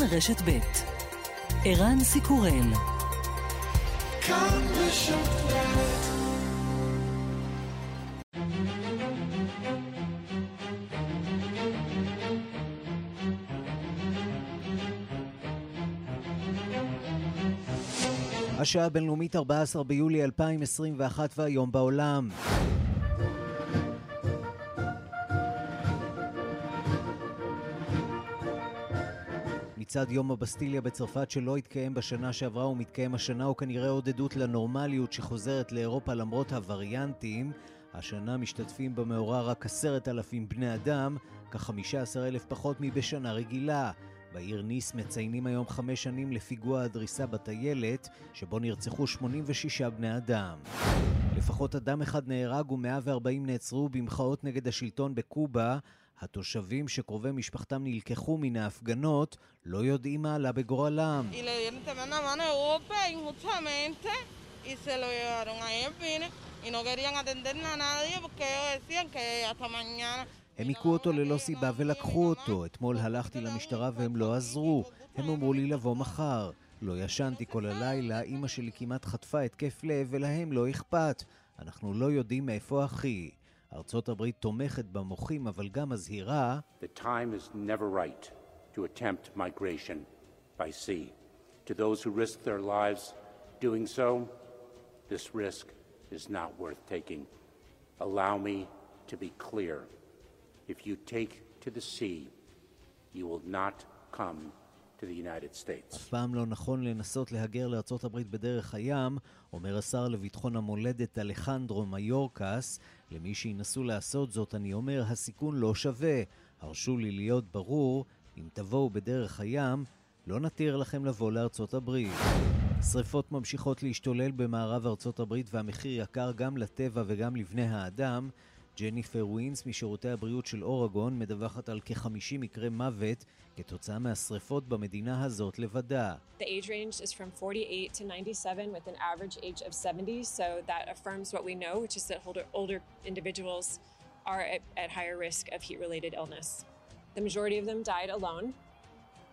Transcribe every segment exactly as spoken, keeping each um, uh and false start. כאן רשת ב' ערן סיקורל. כאן רשת ב'. השעה הבינלאומית ארבעה עשר ביולי אלפיים עשרים ואחת והיום בעולם. מצד יום הבסטיליה בצרפת שלא התקיים בשנה שעברה ומתקיים השנה הוא כנראה עוד עדות לנורמליות שחוזרת לאירופה למרות הווריאנטים. השנה משתתפים במאורע רק עשרת אלפים בני אדם, כחמישה עשר אלף פחות מבשנה רגילה. בעיר ניס מציינים היום חמש שנים לפיגוע הדריסה בטיילת, שבו נרצחו שמונים ושש בני אדם. לפחות אדם אחד נהרג ו-מאה וארבעים נעצרו במחאות נגד השלטון בקובה. התושבים שקרובי משפחתם נלקחו מן ההפגנות לא יודעים מה עלה בגורלם. הם עיקו אותו ללא סיבה ולקחו אותו. אתמול הלכתי למשטרה והם לא עזרו. הם אמרו לי לבוא מחר. לא ישנתי כל הלילה, אמא שלי כמעט חטפה התקף לב ולהם לא אכפת. אנחנו לא יודעים מאיפה אחי. ארצות הברית תומכת במוחים אבל גם מזהירה. The time is never right to attempt migration by sea. To those who risk their lives doing so, this risk is not worth taking. Allow me to be clear. If you take to the sea, you will not come to the United States. אף פעם לא נכון לנסות להגר לארצות הברית בדרך הים, אומר השר לביטחון המולדת אלחנדרו מיורקס. למי שינסו לעשות זאת אני אומר, הסיכון לא שווה. הרשו לי להיות ברור, אם תבואו בדרך הים, לא נתיר לכם לבוא לארצות הברית. שריפות ממשיכות להשתולל במערב ארצות הברית והמחיר יקר גם לטבע וגם לבני האדם. ג'ניפר ווינס משירותי הבריאות של אורגון מדווחת על כ-חמישים מקרי מוות כתוצאה מהשריפות במדינה הזאת לבדה. The age range is from forty-eight to ninety-seven with an average age of seventy, so that affirms what we know, which is that older, older individuals are at, at higher risk of heat-related illness. The majority of them died alone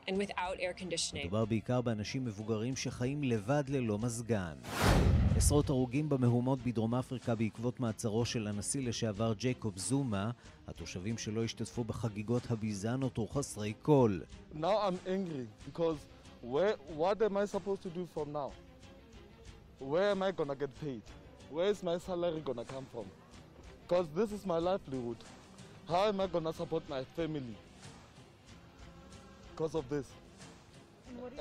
and without air conditioning. מדובר בעיקר באנשים מבוגרים שחיים לבד ללא מזגן. עשרות הרוגים במהומות בדרום אפריקה בעקבות מעצרו של הנשיא לשעבר ג'ייקוב זומה. התושבים שלא השתתפו בחגיגות הביזנות וחסרי כל. Now I'm angry because where, what am I supposed to do from now? Where am I gonna get paid? Where is my salary gonna come from? Because this is my livelihood. How am I gonna support my family? Because of this.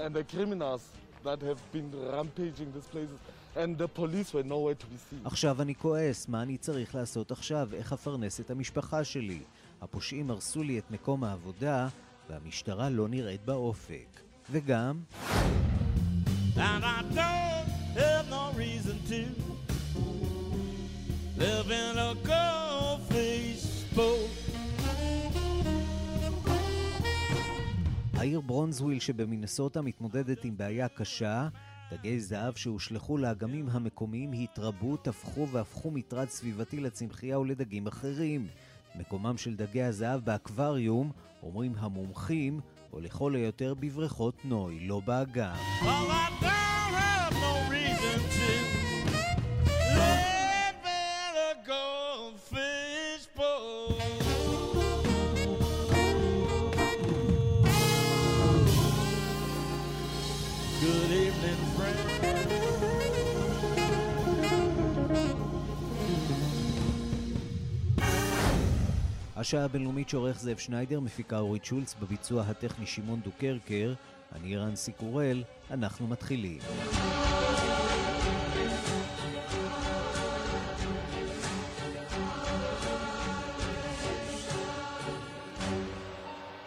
And the criminals that have been rampaging these places. And the police were nowhere to be seen. עכשיו אני כועס, מה אני צריך לעשות עכשיו? איך אפרנס את המשפחה שלי? הפושעים הרסו לי את מקום העבודה, והמשטרה לא נראית באופק. וגם... And I don't have no reason to live in a cold face boat. העיר ברונזוויל שבמינסוטה מתמודדת עם בעיה קשה. דגי זהב שהושלחו לאגמים המקומיים התרבו, תפחו והפכו מטרד סביבתי לצמחייה ולדגים אחרים. מקומם של דגי הזהב באקווריום, אומרים המומחים, או לכל היותר בבריכות נוי, לא באגם. השעה הבינלאומית שעורך זאב שניידר, מפיקה אורית שולץ, בביצוע הטכני שמעון דוקרקר. אני ערן סיקורל, אנחנו מתחילים.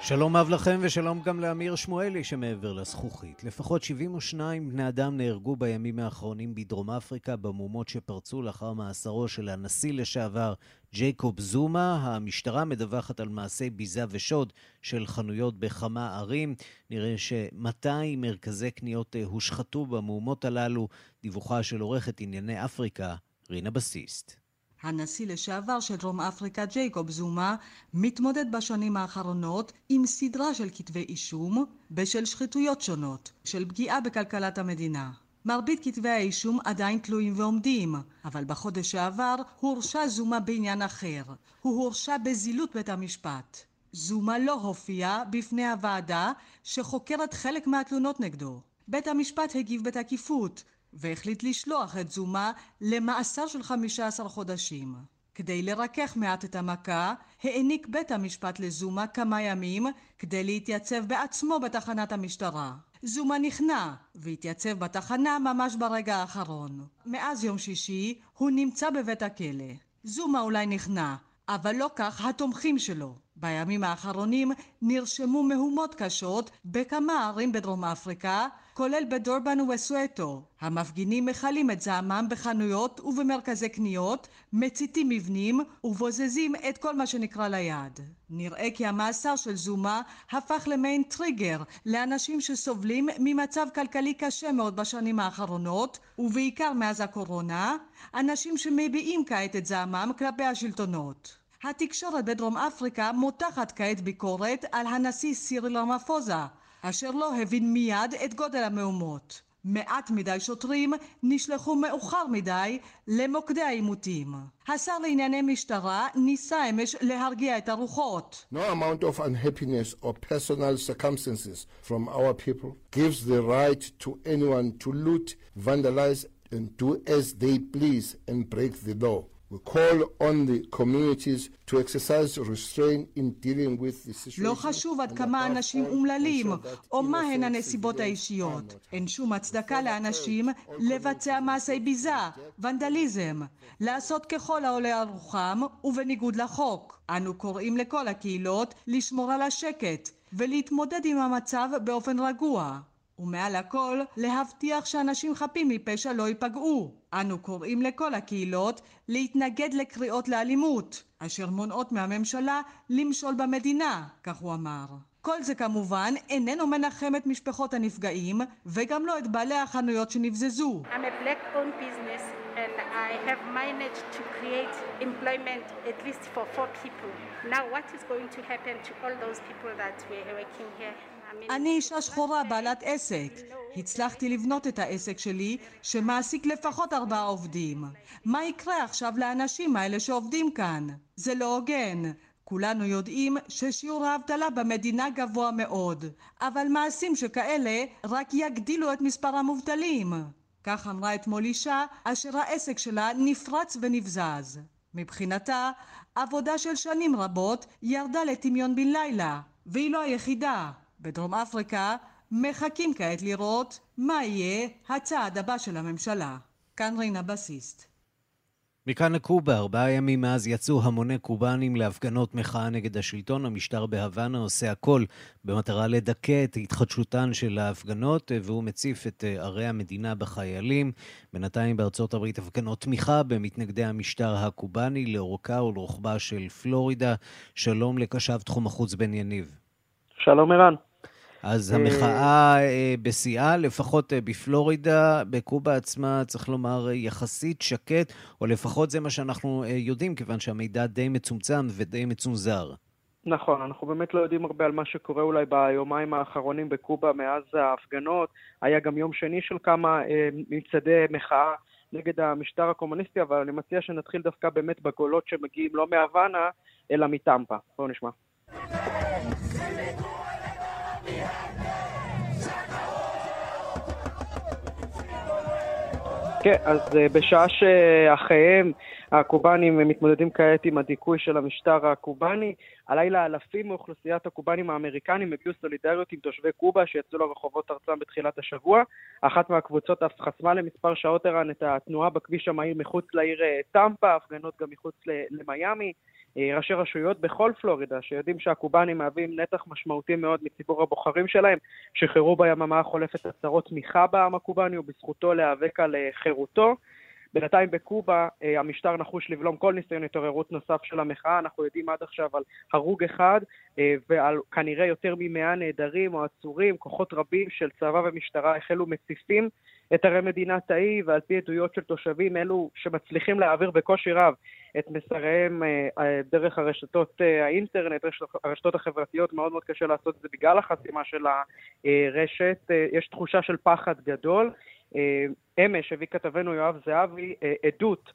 שלום אב לכם ושלום גם לאמיר שמואלי שמעבר לזכוכית. לפחות שבעים ושניים בני אדם נהרגו בימים האחרונים בדרום אפריקה במהומות שפרצו לאחר מאסרו של הנשיא לשעבר ג'ייקוב זומה. המשטרה מדווחת על מעשי ביזה ושוד של חנויות בכמה ערים. נראה ש-מאתיים מרכזי קניות הושחתו במהומות הללו. דיווחה של עורכת ענייני אפריקה, רינה בסיסט. הנשיא לשעבר של דרום אפריקה ג'ייקוב זומה מתמודד בשנים האחרונות עם סדרה של כתבי אישום בשל שחיתויות שונות, של פגיעה בכלכלת המדינה. מרבית כתבי האישום עדיין תלויים ועומדים, אבל בחודש שעבר הורשע זומה בעניין אחר. הוא הורשע בזילות בית המשפט. זומה לא הופיע בפני הוועדה שחוקרת חלק מהתלונות נגדו. בית המשפט הגיב בתקיפות והחליט לשלוח את זומה למאסר של חמישה עשר חודשים. כדי לרכך מעט את המכה, העניק בית המשפט לזומה כמה ימים כדי להתייצב בעצמו בתחנת המשטרה. זומה נכנע והתייצב בתחנה ממש ברגע האחרון. מאז יום שישי הוא נמצא בבית הכלא. זומה אולי נכנע, אבל לא כך התומכים שלו. בימים האחרונים נרשמו מהומות קשות בכמה ערים בדרום אפריקה, כולל בדורבן וסואטו. המפגינים מחלים את זעמם בחנויות ובמרכזי קניות, מציתים מבנים ובוזזים את כל מה שנקרא ליד. נראה כי המאסר של זומה הפך למעין טריגר לאנשים שסובלים ממצב כלכלי קשה מאוד בשנים האחרונות, ובעיקר מאז הקורונה, אנשים שמביעים כעת את זעמם כלפי השלטונות. התקשורת בדרום אפריקה מותחת כעת ביקורת על הנשיא סיריל רמפוזה, אשר לא הבין מיד את גודל המהומות. מעט מדי שוטרים נשלחו מאוחר מדי למוקדי העימותים. השר לענייני משטרה ניסה אמש להרגיע את הרוחות. No amount of unhappiness or personal circumstances from our people gives the right to anyone to loot, vandalize and do as they please and break the law. We call on the communities to exercise restraint in dealing with the situation. לא חשוב עד כמה אנשים אומללים או מהן הנסיבות האישיות. אין שום הצדקה לאנשים לבצע מעשי ביזה, ונדליזם, לעשות ככל העולה על רוחם ובניגוד לחוק. אנו קוראים לכל הקהילות לשמור על השקט ולהתמודד עם המצב באופן רגוע. ומעל הכל, להבטיח שאנשים חפים מפשע לא ייפגעו. אנו קוראים לכל הקהילות להתנגד לקריאות לאלימות, אשר מונעות מהממשלה למשול במדינה, כך הוא אמר. כל זה כמובן איננו מנחם את משפחות הנפגעים, וגם לא את בעלי החנויות שנבזזו. I'm a black-owned business and I have managed to create employment at least for four people. Now what is going to happen to all those people that were working here? אני אישה שחורה בעלת עסק. הצלחתי לבנות את העסק שלי שמעסיק לפחות ארבעה עובדים. מה יקרה עכשיו לאנשים האלה שעובדים כאן? זה לא הוגן. כולנו יודעים ששיעור האבטלה במדינה גבוה מאוד, אבל מעשים שכאלה רק יגדילו את מספר המובטלים. כך אמרה אתמול אישה אשר העסק שלה נפרץ ונבזז. מבחינתה, עבודה של שנים רבות ירדה לטמיון בן לילה, והיא לא היחידה. בדרום אפריקה מחכים כעת לראות מה יהיה הצעד הבא של הממשלה. כאן רינה בסיסט. מכאן לקובה, ארבעה ימים מאז יצאו המוני קובנים להפגנות מחאה נגד השלטון. המשטר בהוואנה עושה הכל במטרה לדכא את התחדשותן של ההפגנות, והוא מציף את ערי המדינה בחיילים. בינתיים בארצות הברית הפגנות תמיכה במתנגדי המשטר הקובני לאורכה ולרוחבה של פלורידה. שלום לקשב תחום החוץ בן יניב. שלום ערן. אז המחאה בסיעה, לפחות בפלורידה, בקובה עצמה, צריך לומר, יחסית שקט, או לפחות זה מה שאנחנו יודעים, כיוון שהמידע די מצומצם ודי מצונזר. נכון, אנחנו באמת לא יודעים הרבה על מה שקורה אולי ביומיים האחרונים בקובה מאז ההפגנות. היה גם יום שני של כמה מצעדי מחאה נגד המשטר הקומוניסטי, אבל אני מציע שנתחיל דווקא באמת בקולות שמגיעים לא מהוואנה, אלא מטמפה. בואו נשמע. כן, אז בשעה שאחיהם הקובנים מתמודדים כעת עם הדיכוי של המשטר הקובני, הלילה אלפים מאוכלוסיית הקובנים האמריקנים הגיעו סולידריות עם תושבי קובה שיצאו לרחובות ארצם בתחילת השבוע. אחת מהקבוצות אף חסמה למספר שעות הרן את התנועה בכביש המהיר מחוץ לעיר טמפה, הפגנות גם מחוץ למיימי. ראשי רשויות בכל פלורידה שיודעים שהקובנים מהווים נתח משמעותי מאוד מציבור הבוחרים שלהם, שחררו ביממה החולפת הצהרות תמיכה בעם הקובני ובזכותו להיאבק על חירותו. בינתיים בקובה המשטר נחוש לבלום כל ניסיון התעוררות נוסף של המחאה. אנחנו יודעים עד עכשיו על הרוג אחד ועל כנראה יותר ממאה נעדרים או עצורים. כוחות רבים של צבא ומשטרה החלו מציפים את הרי מדינת האי, ועל פי עדויות של תושבים אלו שמצליחים להעביר בקושי רב את מסריהם דרך הרשתות האינטרנט, הרשתות החברתיות. מאוד מאוד קשה לעשות את זה בגלל החסימה של הרשת. יש תחושה של פחד גדול. אמש הביא כתבנו יואב זהבי עדות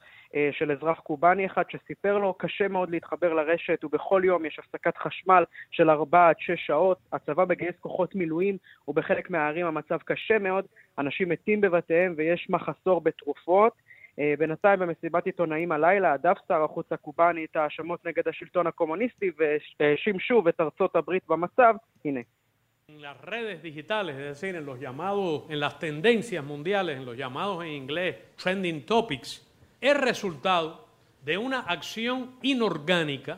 של אזרח קובני אחד שסיפר לו, קשה מאוד להתחבר לרשת, ובכל יום יש הפסקת חשמל של ארבע עד שש שעות, הצבא מגייס כוחות מילואים, ובחלק מהערים המצב קשה מאוד, אנשים מתים בבתיהם ויש מחסור בתרופות. בינתיים במסיבת עיתונאים הלילה, הדף שר החוץ הקובני את האשמות נגד השלטון הקומוניסטי, ושימשו את ארצות הברית במצב, הנה. En las redes digitales, es decir, en los llamados, en las tendencias mundiales, en los llamados en inglés trending topics, es resultado de una acción inorgánica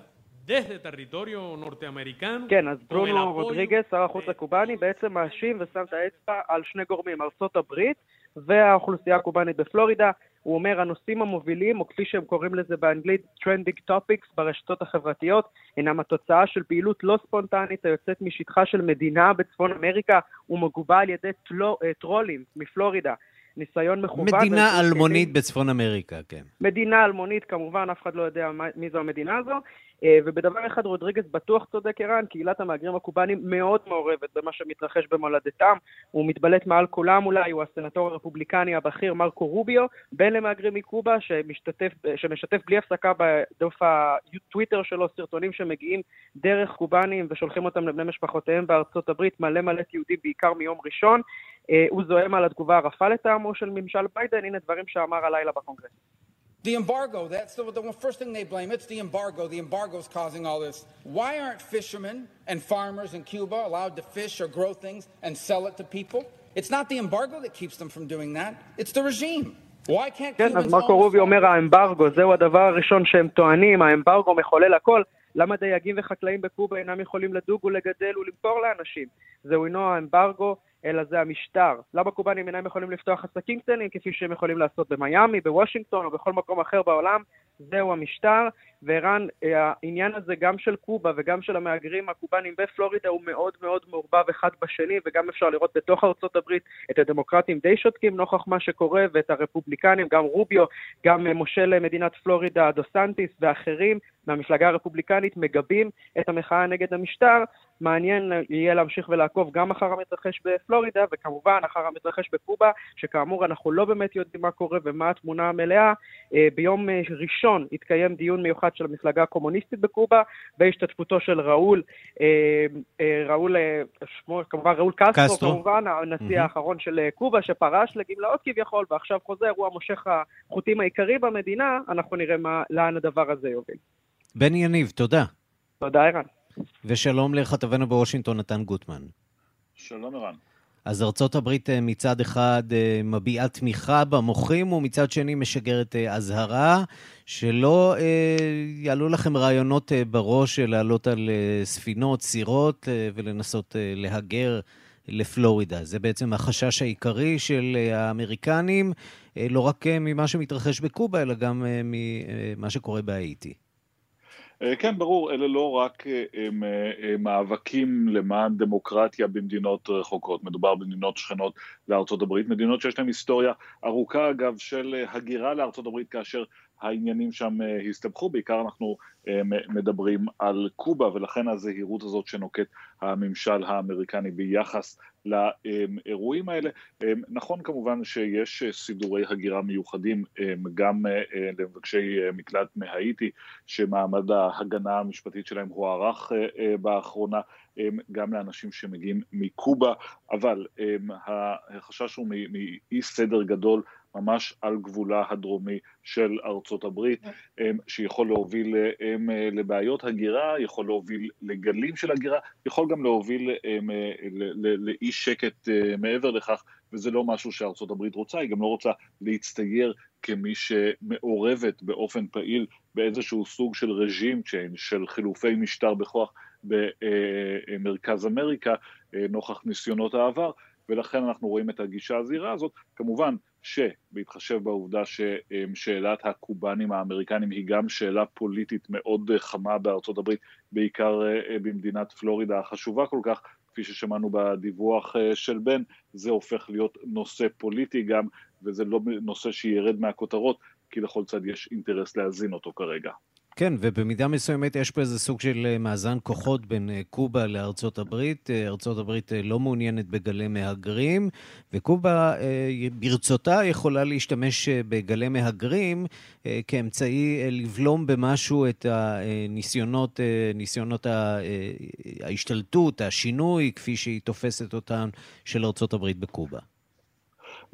desde territorio norteamericano. כן, אז ברונו רודריגס, שר החוץ הקובני, בעצם מאשים ושם את האצבע על שני גורמים, ארצות הברית והאוכלוסייה הקובנית בפלורידה. הוא אומר, הנושאים המובילים, או כפי שהם קוראים לזה באנגלית, trending topics ברשתות החברתיות, אינם התוצאה של פעילות לא ספונטנית היוצאת משטחה של מדינה בצפון אמריקה, ומגובה על ידי טלו, טרולים מפלורידה. ניסיון מכוון. מדינה אלמונית בצפון אמריקה, כן. מדינה אלמונית, כמובן, אף אחד לא יודע מי זו המדינה הזו. ובדבר אחד רודריגס בטוח צודק ערן, קהילת המהגרים הקובנים מאוד מעורבת במה שמתרחש במולדתם, הוא מתבלט מעל כולם אולי, הוא הסנטור הרפובליקני הבכיר מרקו רוביו, בין למהגרים מקובה שמשתתף, שמשתף בלי הפסקה בדף הטוויטר שלו, סרטונים שמגיעים דרך קובנים ושולחים אותם לבני משפחותיהם בארצות הברית, מלא מלא יהודים בעיקר מיום ראשון, הוא זוהם על התגובה הרפה לטעמו של ממשל ביידן, הנה דברים שאמר הלילה בקונגרס. The embargo, that's the, the first thing they blame, it's the embargo, the embargo's causing all this. Why aren't fishermen and farmers in Cuba allowed to fish or grow things and sell it to people? It's not the embargo that keeps them from doing that, it's the regime. Why can't Cubans... כן, אז מרקו רובי אומר, האמברגו, זהו הדבר הראשון שהם טוענים, האמברגו מחולל הכל. למה דייגים וחקלאים בקובה אינם יכולים לדוג ולגדל ולמכור לאנשים? זהו אינו האמברגו, אלא זה המשטר. למה קובנים אינם יכולים לפתוח עסקים קטנים, כפי שהם יכולים לעשות במיימי, בוושינגטון או בכל מקום אחר בעולם? זהו המשטר. ואיראן, העניין הזה גם של קובה וגם של המהגרים הקובנים בפלורידה הוא מאוד מאוד מעורבב אחד בשני, וגם אפשר לראות בתוך ארצות הברית את הדמוקרטים די שותקים נוכח מה שקורה, ואת הרפובליקנים, גם רוביו, גם מושל מדינת פלורידה, דו סנטיס ואחרים מהמפלגה הרפובליקנית מגבים את המחאה נגד המשטר. מעניין יהיה להמשיך ולעקוב גם אחר המתרחש בפלורידה, וכמובן אחר המתרחש בקובה, שכאמור אנחנו לא באמת יודעים מה קורה ומה התמונה המלאה. ביום ראשון התקיים דיון מיוחד של המפלגה הקומוניסטית בקובה, בהשתתפותו של ראול, ראול, שמו, כמובן ראול קסטרו, כמובן הנשיא האחרון של קובה, שפרש לגמלאות כביכול, ועכשיו חוזר, הוא המושך החוטים העיקרי במדינה. אנחנו נראה מה, לאן הדבר הזה יוביל. בן יניב, תודה. תודה, ערן. ושלום לכתבנו בוושינגטון, נתן גוטמן. שלום, ערן. אז ארצות הברית מצד אחד מביעה תמיכה במוחים, ומצד שני משגרת אזהרה, שלא יעלו לכם רעיונות בראש לעלות על ספינות, סירות, ולנסות להגר לפלורידה. זה בעצם החשש העיקרי של האמריקנים, לא רק ממה שמתרחש בקובה, אלא גם ממה שקורה בהאיטי. כן, ברור, אלה לא רק הם, הם מאבקים למען דמוקרטיה במדינות רחוקות, מדובר במדינות שכנות לארצות הברית, מדינות שיש להן היסטוריה ארוכה אגב של הגירה לארצות הברית כאשר העניינים שם הסתבכו, בעיקר אנחנו מדברים על קובה, ולכן הזהירות הזאת שנוקט הממשל האמריקני ביחס לאירועים האלה. נכון כמובן שיש סידורי הגירה מיוחדים גם למבקשי מקלט מהאיטי, שמעמד ההגנה המשפטית שלהם הוארך באחרונה, גם לאנשים שמגיעים מקובה, אבל החשש הוא מאי סדר גדול, ממש על גבולה הדרומי של ארצות הברית, שיכול להוביל לבעיות הגירה, יכול להוביל לגלים של הגירה, יכול גם להוביל לאי שקט מעבר לכך, וזה לא משהו שארצות הברית רוצה, היא גם לא רוצה להצטייר כמי שמעורבת באופן פעיל באיזשהו סוג של רג'ים צ'יינג', של חילופי משטר בכוח במרכז אמריקה, נוכח ניסיונות העבר, ולכן אנחנו רואים את הגישה הזהירה הזאת, כמובן, שבהתחשב בעובדה ששאלת הקובנים האמריקנים היא גם שאלה פוליטית מאוד חמה בארצות הברית, בעיקר במדינת פלורידה החשובה כל כך, כפי ששמענו בדיווח של בן, זה הופך להיות נושא פוליטי גם, וזה לא נושא שירד מהכותרות, כי לכל צד יש אינטרס להזין אותו כרגע. כן, ובמידה מסוימת יש פה איזה סוג של מאזן כוחות בין קובה לארצות הברית. ארצות הברית לא מעוניינת בגלי מהגרים, וקובה ברצותה יכולה להשתמש בגלי מהגרים כאמצעי לבלום במשהו את הניסיונות, ניסיונות ההשתלטות, השינוי, כפי שהיא תופסת אותן של ארצות הברית בקובה.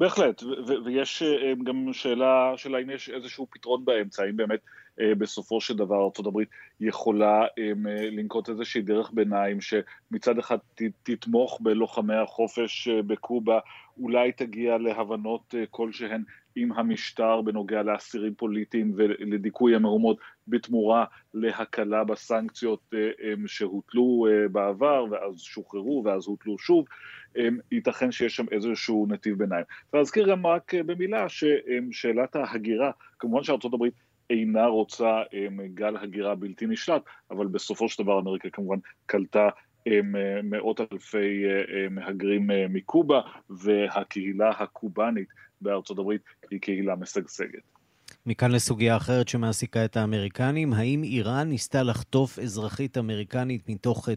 בהחלט, ויש גם שאלה, שאלה אם יש איזשהו פתרון באמצע, אם באמת בסופו של דבר ארצות הברית יכולה לנקוט איזושהי דרך ביניים שמצד אחד תתמוך בלוחמי החופש בקובה, אולי תגיע להבנות כלשהן עם המשטר בנוגע לאסירים פוליטיים ולדיכוי המהומות בתמורה להקלה בסנקציות שהוטלו בעבר ואז שוחררו ואז הוטלו שוב, ייתכן שיש שם איזשהו נתיב ביניים. ואזכיר גם רק במילה ששאלת ההגירה, כמובן שארצות הברית אינה רוצה גל הגירה בלתי נשלט, אבל בסופו של דבר אמריקה כמובן קלטה מאות אלפי מהגרים מקובה, והקהילה הקובנית בארצות הברית היא קהילה משגשגת. מכאן לסוגיה אחרת שמעסיקה את האמריקנים, האם איראן ניסתה לחטוף אזרחית אמריקנית מתוך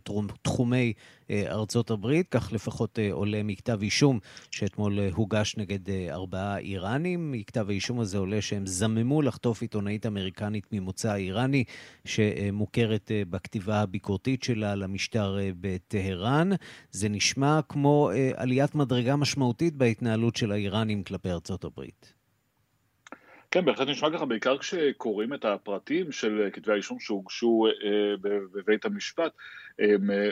תחומי ארצות הברית, כך לפחות עולה מכתב אישום שאתמול הוגש נגד ארבעה איראנים. מכתב האישום הזה עולה שהם זממו לחטוף עיתונאית אמריקנית ממוצא איראני, שמוכרת בכתיבה הביקורתית שלה למשטר בטהרן. זה נשמע כמו עליית מדרגה משמעותית בהתנהלות של האיראנים כלפי ארצות הברית. כן, בהחלט נשמע ככה, בעיקר כשקוראים את הפרטים של כתבי האישום שהוגשו בבית המשפט,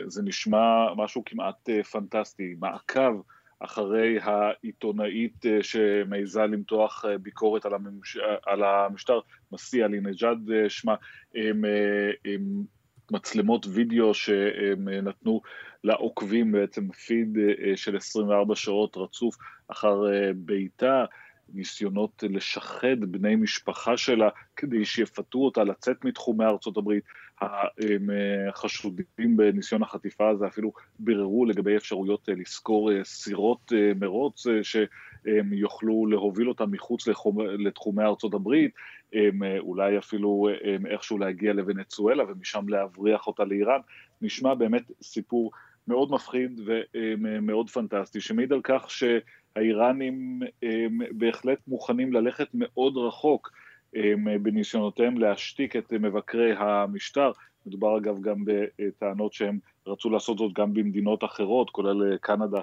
זה נשמע משהו כמעט פנטסטי, מעקב אחרי העיתונאית שמעיזה למתוח ביקורת על, הממש... על המשטר, מסיע לנג'ד שמה, עם, עם מצלמות וידאו שנתנו לעוקבים בעצם פיד של עשרים וארבע שעות רצוף אחר ביתה, ניסיונות לשחד בני משפחה שלה כדי שיפתו אותה לצאת מתחומי ארצות הברית. החשודים בניסיון החטיפה הזה אפילו בררו לגבי אפשרויות לזכור סירות מרוץ שיוכלו להוביל אותה מחוץ לתחומי ארצות הברית, אולי אפילו איכשהו להגיע לוונצואלה ומשם להבריח אותה לאיראן. נשמע באמת סיפור מאוד מפחיד ומאוד פנטסטי, שמעיד על כך ש האיראנים בהחלט מוכנים ללכת מאוד רחוק בניסיונותיהם להשתיק את מבקרי המשטר. מדובר אגב גם בטענות שהם רצו לעשות זאת גם במדינות אחרות, כולל קנדה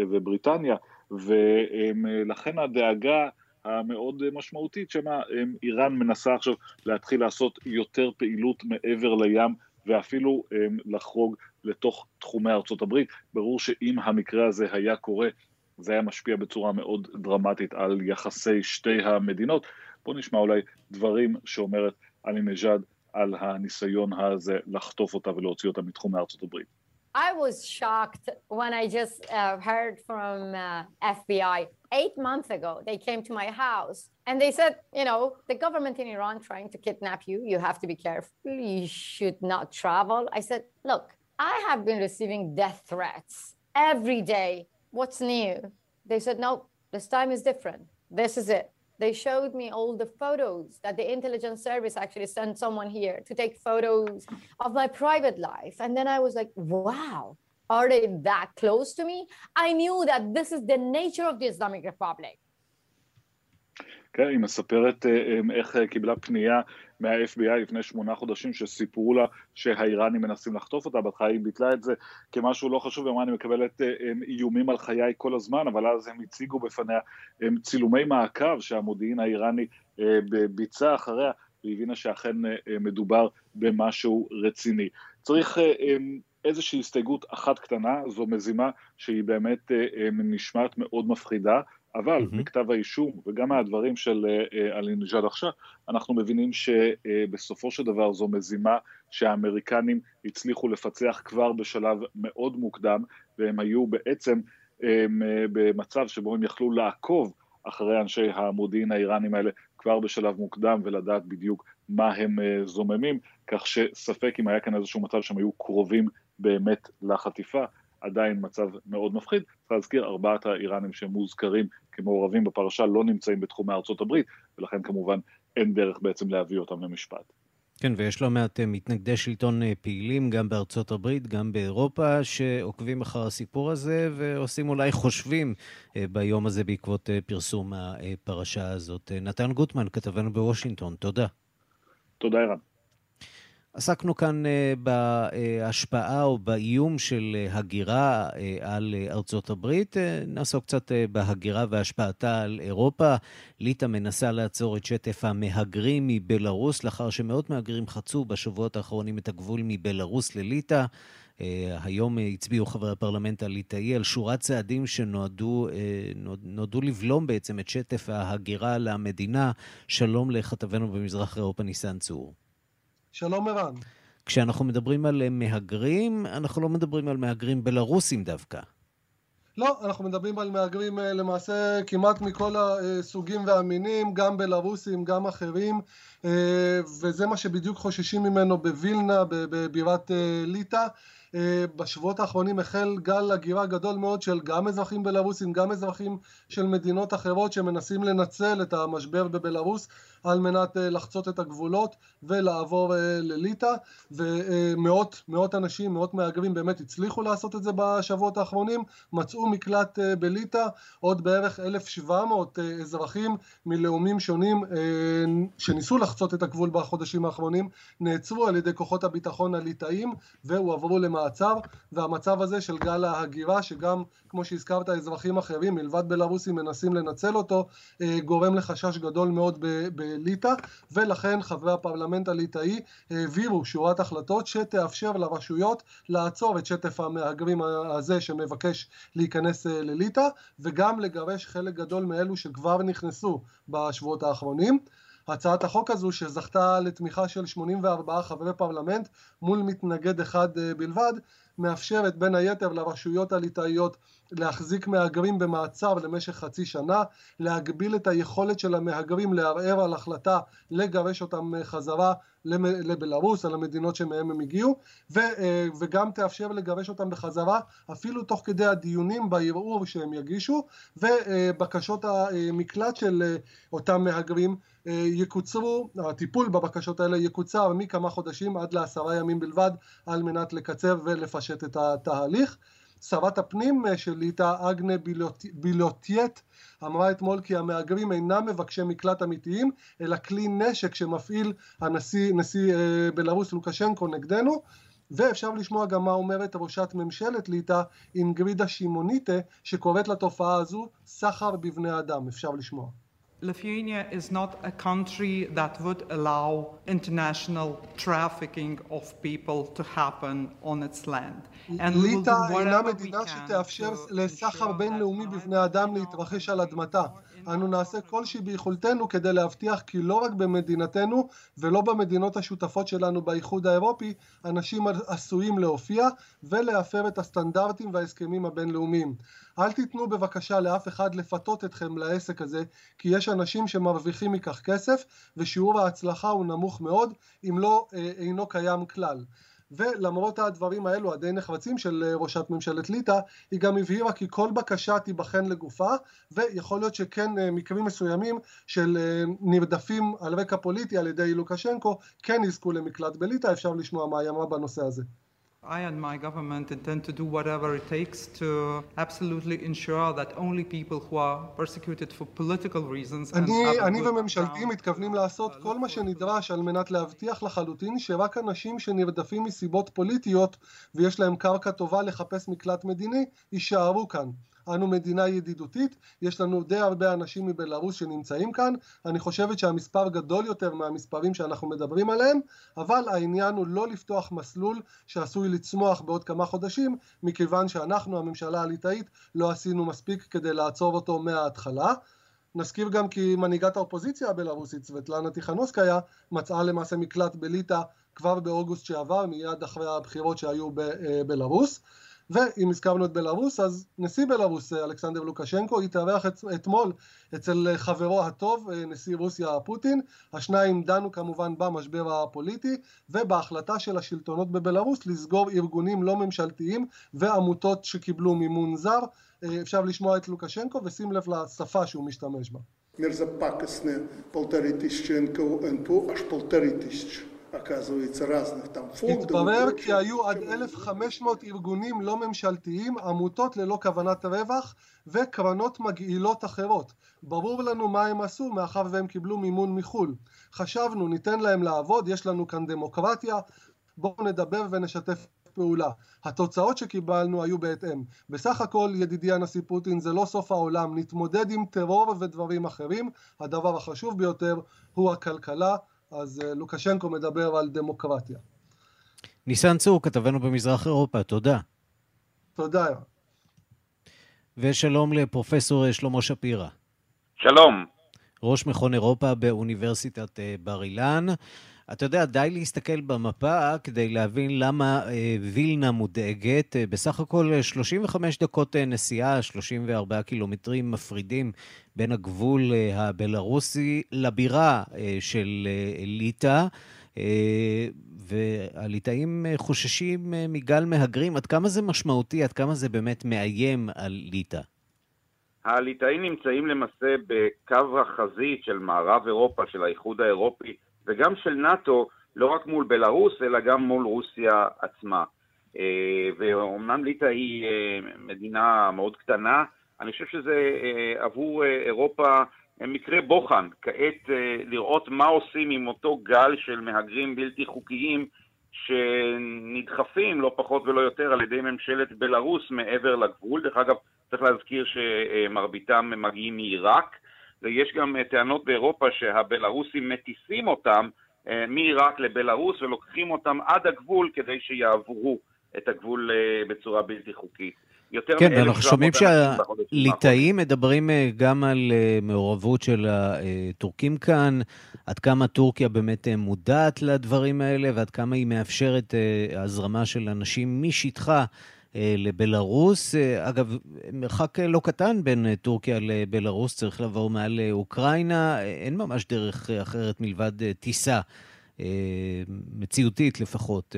ובריטניה, ולכן הדאגה המאוד משמעותית שמה איראן מנסה עכשיו להתחיל לעשות יותר פעילות מעבר לים ואפילו לחרוג לתוך תחומי ארצות הברית. ברור שאם המקרה הזה היה קורה, זה היה משפיע בצורה מאוד דרמטית על יחסי שתי המדינות. בוא נשמע אולי דברים שאומרת אלינג'אד על הניסיון הזה לחטוף אותה ולהוציא אותה מתחום ארצות הברית. I was shocked when I just uh, heard from uh, F B I eight months ago. They came to my house and they said, you know, the government in Iran trying to kidnap you. You have to be careful. You should not travel. I said, look, I have been receiving death threats every day. What's new? They said, no, this time is different. This is it. They showed me all the photos that the intelligence service actually sent someone here to take photos of my private life. And then I was like, wow, are they that close to me? I knew that this is the nature of the Islamic Republic. כן, היא מספרת איך קיבלה פנייה מה-F B I לפני שמונה חודשים שסיפרו לה שהאיראנים מנסים לחטוף אותה. בהתחלה היא ביטלה את זה כמשהו לא חשוב, ואמרה אני מקבלת איומים על חיי כל הזמן, אבל אז הם הציגו בפניה צילומי מעקב שהמודיעין האיראני ביצע אחריה, והבינה שאכן מדובר במשהו רציני. צריך איזושהי הסתייגות אחת קטנה, זו מזימה שהיא באמת נשמעת מאוד מפחידה, אבל mm-hmm. בכתב האישום וגם מהדברים של אלינג'אד עכשיו, אנחנו מבינים שבסופו של דבר זו מזימה שהאמריקנים הצליחו לפצח כבר בשלב מאוד מוקדם, והם היו בעצם הם, במצב שבו הם יכלו לעקוב אחרי אנשי המודיעין האיראנים האלה כבר בשלב מוקדם ולדעת בדיוק מה הם זוממים, כך שספק אם היה כאן איזשהו מצב שהם היו קרובים באמת לחטיפה, עדיין מצב מאוד מפחיד. צריך להזכיר, ארבעת האיראנים שמוזכרים כמעורבים בפרשה לא נמצאים בתחומי ארצות הברית, ולכן כמובן אין דרך בעצם להביא אותם למשפט. כן, ויש לא מעט מתנגדי שלטון פעילים, גם בארצות הברית, גם באירופה, שעוקבים אחר הסיפור הזה, ועושים אולי חושבים ביום הזה בעקבות פרסום הפרשה הזאת. נתן גוטמן, כתבנו בוושינגטון, תודה. תודה, ערן. עסקנו כאן בהשפעה או באיום של הגירה על ארצות הברית, נעסוק קצת בהגירה והשפעתה על אירופה. ליטא מנסה לעצור את שטף המהגרים מבלרוס, לאחר שמאות מהגרים חצו בשבועות האחרונים את הגבול מבלרוס לליטא. היום הצביעו חברי הפרלמנט הליטאי על שורת צעדים שנועדו נועדו לבלום בעצם את שטף ההגירה למדינה. שלום לכתבנו במזרח אירופה, ניסן צור. שלום ערן. כשאנחנו מדברים על מהגרים, אנחנו לא מדברים על מהגרים בלרוסים דווקא. לא, אנחנו מדברים על מהגרים למעשה כמעט מכל הסוגים והמינים, גם בלרוסים, גם אחרים, וזה מה שבדיוק חוששים ממנו בווילנה, בבירת ליטא. בשבועות האחרונים החל גל הגירה גדול מאוד של גם אזרחים בלרוסים, גם אזרחים של מדינות אחרות שמנסים לנצל את המשבר בבלרוס על מנת לחצות את הגבולות ולעבור לליטא, ומאות מאות אנשים, מאות מהגרים באמת הצליחו לעשות את זה בשבועות האחרונים, מצאו מקלט בליטא. עוד בערך אלף שבע מאות אזרחים מלאומים שונים שניסו לחצות את הגבול בחודשים האחרונים נעצרו על ידי כוחות הביטחון הליטאים והועברו למעצר, והמצב הזה של גל ההגירה שגם כמו שהזכרת אזרחים אחרים מלבד בלרוסים מנסים לנצל אותו גורם לחשש גדול מאוד ב- ליטא, ולכן חברי הפרלמנט הליטאי העבירו שורת החלטות שתאפשר לרשויות לעצור את שטף המהגרים הזה שמבקש להיכנס לליטא, וגם לגרש חלק גדול מאלו שכבר נכנסו בשבועות האחרונים. הצעת החוק הזו שזכתה לתמיכה של שמונים וארבעה חברי פרלמנט מול מתנגד אחד בלבד, מאפשרת בין היתר לרשויות הליטאיות להחזיק מהגרים במעצר למשך חצי שנה, להגביל את היכולת של המהגרים לערער על החלטה לגרש אותם חזרה לבלרוס, על המדינות שמהם הם הגיעו, וגם תאפשר לגרש אותם בחזרה אפילו תוך כדי הדיונים בערעור שהם יגישו, ובקשות המקלט של אותם מהגרים יקוצרו, הטיפול בבקשות האלה יקוצר מכמה חודשים עד לעשרה ימים בלבד, על מנת לקצר ולפשט את התהליך. שרת הפנים של ליטא, אגנה בילוטייט, אמרה אתמול כי המהגרים אינם מבקשי מקלט אמיתיים, אלא כלי נשק שמפעיל הנשיא, נשיא בלרוס לוקשנקו נגדנו, ואפשר לשמוע גם מה אומרת ראשת ממשלת ליטא, אינגרידה שימוניטה, שקוראת לתופעה הזו סחר בבני אדם, אפשר לשמוע. Lithuania is not a country that would allow international trafficking of people to happen on its land. ליטא אינה מדינה שתאפשר לסחר בינלאומי בבני אדם להתרחש על אדמתה. אנו נעשה כל שביכולתנו כדי להבטיח כי לא רק במדינתנו ולא במדינות השותפות שלנו באיחוד האירופי, אנשים עשויים להופיע ולהפר את הסטנדרטים וההסכמים הבינלאומיים. אל תיתנו בבקשה לאף אחד לפתות אתכם לעסק הזה, כי יש אנשים שמרוויחים מכך כסף, ושיעור ההצלחה הוא נמוך מאוד, אם לא אינו קיים כלל. ולמרות הדברים האלו עדיין נחרצים של ראשת ממשלת ליטא, היא גם הבהירה כי כל בקשה תיבחן לגופה, ויכול להיות שכן מקרים מסוימים של נרדפים על רקע פוליטי על ידי לוקשנקו, כן יזכו למקלט בליטא. אפשר לשמוע מה היא אמרה בנושא הזה. I and my government intend to do whatever it takes to absolutely ensure that only people who are persecuted for political reasons and אני, אני וממשלתי מתכוונים לעשות כל מה שנדרש על מנת להבטיח לחלוטין שרק אנשים שנרדפים מסיבות פוליטיות ויש להם קרקע טובה לחפש מקלט מדיני יישארו כאן. אנו מדינה ידידותית, יש לנו די הרבה אנשים מבלרוס שנמצאים כאן, אני חושבת שהמספר גדול יותר מהמספרים שאנחנו מדברים עליהם, אבל העניין הוא לא לפתוח מסלול שעשוי לצמוח בעוד כמה חודשים, מכיוון שאנחנו, הממשלה הליטאית, לא עשינו מספיק כדי לעצור אותו מההתחלה. נזכיר גם כי מנהיגת האופוזיציה הבלרוסית, סבטלנה טיכנובסקיה, מצאה למעשה מקלט בליטא כבר באוגוסט שעבר, מיד אחרי הבחירות שהיו בבלרוס, ואם הזכרנו את בלרוס, אז נשיא בלרוס, אלכסנדר לוקשנקו, התארח את, אתמול אצל חברו הטוב, נשיא רוסיה פוטין. השניים דנו כמובן במשבר הפוליטי, ובהחלטה של השלטונות בבלרוס לסגור ארגונים לא ממשלתיים ועמותות שקיבלו מימון זר. אפשר לשמוע את לוקשנקו, ושים לב לשפה שהוא משתמש בה. мерзопакостные полторы тысячи эн ка о эн пэ о, аж полторы тысячи, оказывается, разных там фондов. התברר כי היו עד אלף וחמש מאות ארגונים לא ממשלתיים, עמותות ללא כוונת רווח וקרנות מגעילות אחרות. ברור לנו מה הם עשו מאחר והם קיבלו מימון מחול. חשבנו, ניתן להם לעבוד, יש לנו כאן דמוקרטיה, בואו נדבר ונשתף פעולה. התוצאות שקיבלנו היו בהתאם. בסך הכל, ידידי הנשיא פוטין, זה לא סוף העולם. נתמודד עם טרור ודברים אחרים. הדבר החשוב ביותר הוא הכלכלה. אז לוקשנקו מדבר על דמוקרטיה. ניסן צור, כתבנו במזרח אירופה. תודה. תודה. ושלום לפרופסור שלמה שפירא. שלום. ראש מכון אירופה באוניברסיטת בר אילן. אתה יודע, די להסתכל במפה כדי להבין למה וילנה מודאגת. בסך הכל שלושים וחמש דקות נסיעה, שלושים וארבעה קילומטרים מפרידים בין הגבול הבלרוסי לבירה של ליטא, והליטאים חוששים מגל מהגרים. עד כמה זה משמעותי, עד כמה זה באמת מאיים על ליטא? הליטאים נמצאים למעשה בקו החזית של מערב אירופה, של האיחוד האירופי, וגם של נאטו, לא רק מול בלרוס, אלא גם מול רוסיה עצמה. ואומנם ליטא היא מדינה מאוד קטנה, אני חושב שזה עבור אירופה מקרה בוחן, כעת לראות מה עושים עם אותו גל של מהגרים בלתי חוקיים, שנדחפים לא פחות ולא יותר על ידי ממשלת בלרוס מעבר לגבול. דרך אגב, צריך להזכיר שמרביתם מגיעים מעיראק, ויש גם טענות באירופה שהבלרוסים מטיסים אותם מעיראק לבלרוס ולוקחים אותם עד הגבול כדי שיעברו את הגבול בצורה בלתי חוקית. כן, ואנחנו שומעים שהליטאים מדברים גם על מעורבות של הטורקים כאן, עד כמה טורקיה באמת מודעת לדברים האלה ועד כמה היא מאפשרת הזרמה של אנשים משטחה לבלרוס. אגב, מרחק לא קטן בין טורקיה לבלרוס, צריך לעבור מעל אוקראינה, אין ממש דרך אחרת מלבד טיסה, מציאותית לפחות,